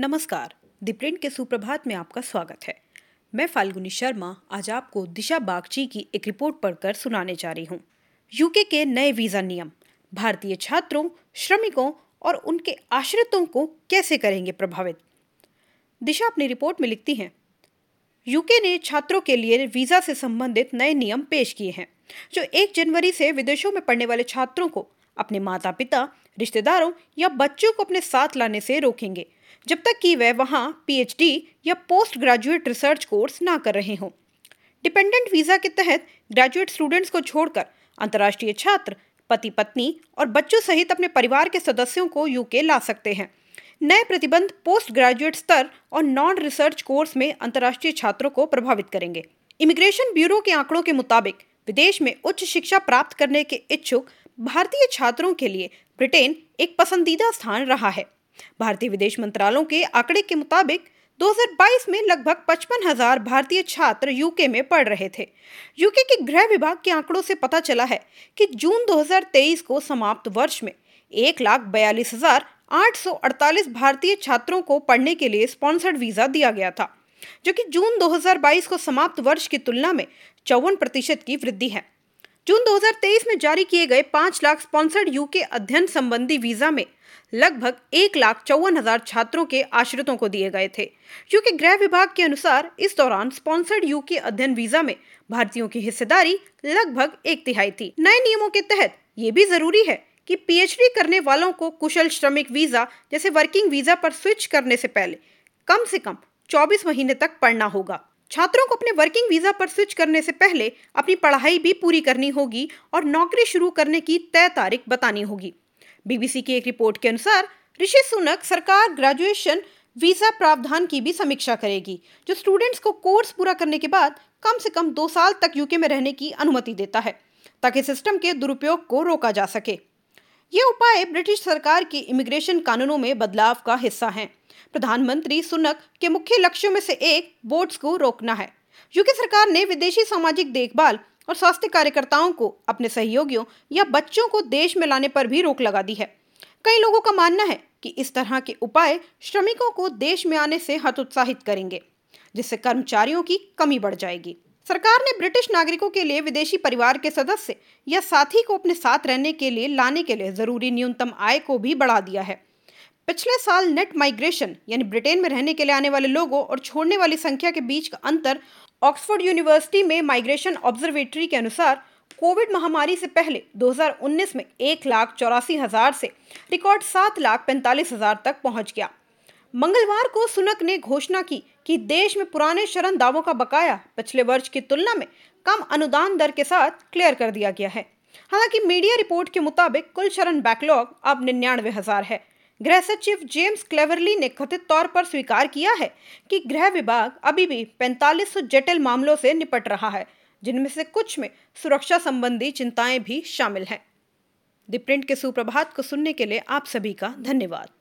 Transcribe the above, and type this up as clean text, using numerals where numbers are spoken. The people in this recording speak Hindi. नमस्कार, दिप्रिंट के सुप्रभात में आपका स्वागत है। मैं फाल्गुनी शर्मा आज आपको दिशा बागची की एक रिपोर्ट पढ़कर सुनाने जा रही हूँ। यूके के नए वीज़ा नियम भारतीय छात्रों, श्रमिकों और उनके आश्रितों को कैसे करेंगे प्रभावित। दिशा अपनी रिपोर्ट में लिखती हैं, यूके ने छात्रों के लिए वीज़ा से संबंधित नए नियम पेश किए हैं जो 1 जनवरी से विदेशों में पढ़ने वाले छात्रों को अपने माता पिता, रिश्तेदारों या बच्चों को अपने साथ लाने से रोकेंगे जब तक कि वह वहां पीएचडी या पोस्ट ग्रेजुएट रिसर्च कोर्स ना कर रहे हों। डिपेंडेंट वीज़ा के तहत ग्रेजुएट स्टूडेंट्स को छोड़कर अंतर्राष्ट्रीय छात्र पति पत्नी और बच्चों सहित अपने परिवार के सदस्यों को यूके ला सकते हैं। नए प्रतिबंध पोस्ट ग्रेजुएट स्तर और नॉन रिसर्च कोर्स में अंतर्राष्ट्रीय छात्रों को प्रभावित करेंगे। इमिग्रेशन ब्यूरो के आंकड़ों के मुताबिक विदेश में उच्च शिक्षा प्राप्त करने के इच्छुक भारतीय छात्रों के लिए ब्रिटेन एक पसंदीदा स्थान रहा है। भारतीय विदेश मंत्रालय के आंकड़े के मुताबिक 2022 में लगभग 55,000 भारतीय छात्र यूके में पढ़ रहे थे। यूके के गृह विभाग के आंकड़ों से पता चला है कि जून 2023 को समाप्त वर्ष में 1,42,848 भारतीय छात्रों को पढ़ने के लिए स्पॉन्सर्ड वीजा दिया गया था, जो कि जून 2022 को समाप्त वर्ष की तुलना में 54% की वृद्धि है। जून 2023 में जारी किए गए 5 लाख स्पॉन्सर्ड यूके अध्ययन संबंधी वीजा में लगभग 1,54,000 छात्रों के आश्रितों को दिए गए थे। यूके गृह विभाग के अनुसार इस दौरान स्पॉन्सर्ड यूके अध्ययन वीजा में भारतीयों की हिस्सेदारी लगभग 1/3 थी। नए नियमों के तहत ये भी जरूरी है कि पीएचडी करने वालों को कुशल श्रमिक वीजा जैसे वर्किंग वीजा पर स्विच करने से पहले कम से कम 24 महीने तक पढ़ना होगा। छात्रों को अपने वर्किंग वीजा पर स्विच करने से पहले अपनी पढ़ाई भी पूरी करनी होगी और नौकरी शुरू करने की तय तारीख बतानी होगी। बीबीसी की एक रिपोर्ट के अनुसार ऋषि सुनक सरकार ग्रेजुएशन वीजा प्रावधान की भी समीक्षा करेगी, जो स्टूडेंट्स को कोर्स पूरा करने के बाद कम से कम 2 साल तक यूके में रहने की अनुमति देता है, ताकि सिस्टम के दुरुपयोग को रोका जा सके। ये उपाय ब्रिटिश सरकार के इमिग्रेशन कानूनों में बदलाव का हिस्सा हैं। प्रधानमंत्री सुनक के मुख्य लक्ष्यों में से एक बोर्ड्स को रोकना है। यूके सरकार ने विदेशी सामाजिक देखभाल और स्वास्थ्य कार्यकर्ताओं को अपने सहयोगियों या बच्चों को देश में लाने पर भी रोक लगा दी है। कई लोगों का मानना है कि इस तरह के उपाय श्रमिकों को देश में आने से हतोत्साहित करेंगे, जिससे कर्मचारियों की कमी बढ़ जाएगी। सरकार ने ब्रिटिश नागरिकों के लिए विदेशी परिवार के सदस्य या साथी को अपने साथ रहने के लिए लाने के लिए जरूरी न्यूनतम आय को भी बढ़ा दिया है। पिछले साल नेट माइग्रेशन यानी ब्रिटेन में रहने के लिए आने वाले लोगों और छोड़ने वाली संख्या के बीच का अंतर ऑक्सफोर्ड यूनिवर्सिटी में माइग्रेशन ऑब्जर्वेटरी के अनुसार कोविड महामारी से पहले 2019 में 1,84,000 से रिकॉर्ड 7,45,000 तक पहुंच गया। मंगलवार को सुनक ने घोषणा की कि देश में पुराने शरण दावों का बकाया पिछले वर्ष की तुलना में कम अनुदान दर के साथ क्लियर कर दिया गया है। हालांकि मीडिया रिपोर्ट के मुताबिक कुल शरण बैकलॉग अब 99,000 है। गृह सचिव जेम्स क्लेवरली ने कथित तौर पर स्वीकार किया है कि गृह विभाग अभी भी 4500 जटिल मामलों से निपट रहा है, जिनमें से कुछ में सुरक्षा संबंधी चिंताएं भी शामिल हैं। दिप्रिंट के सुप्रभात को सुनने के लिए आप सभी का धन्यवाद।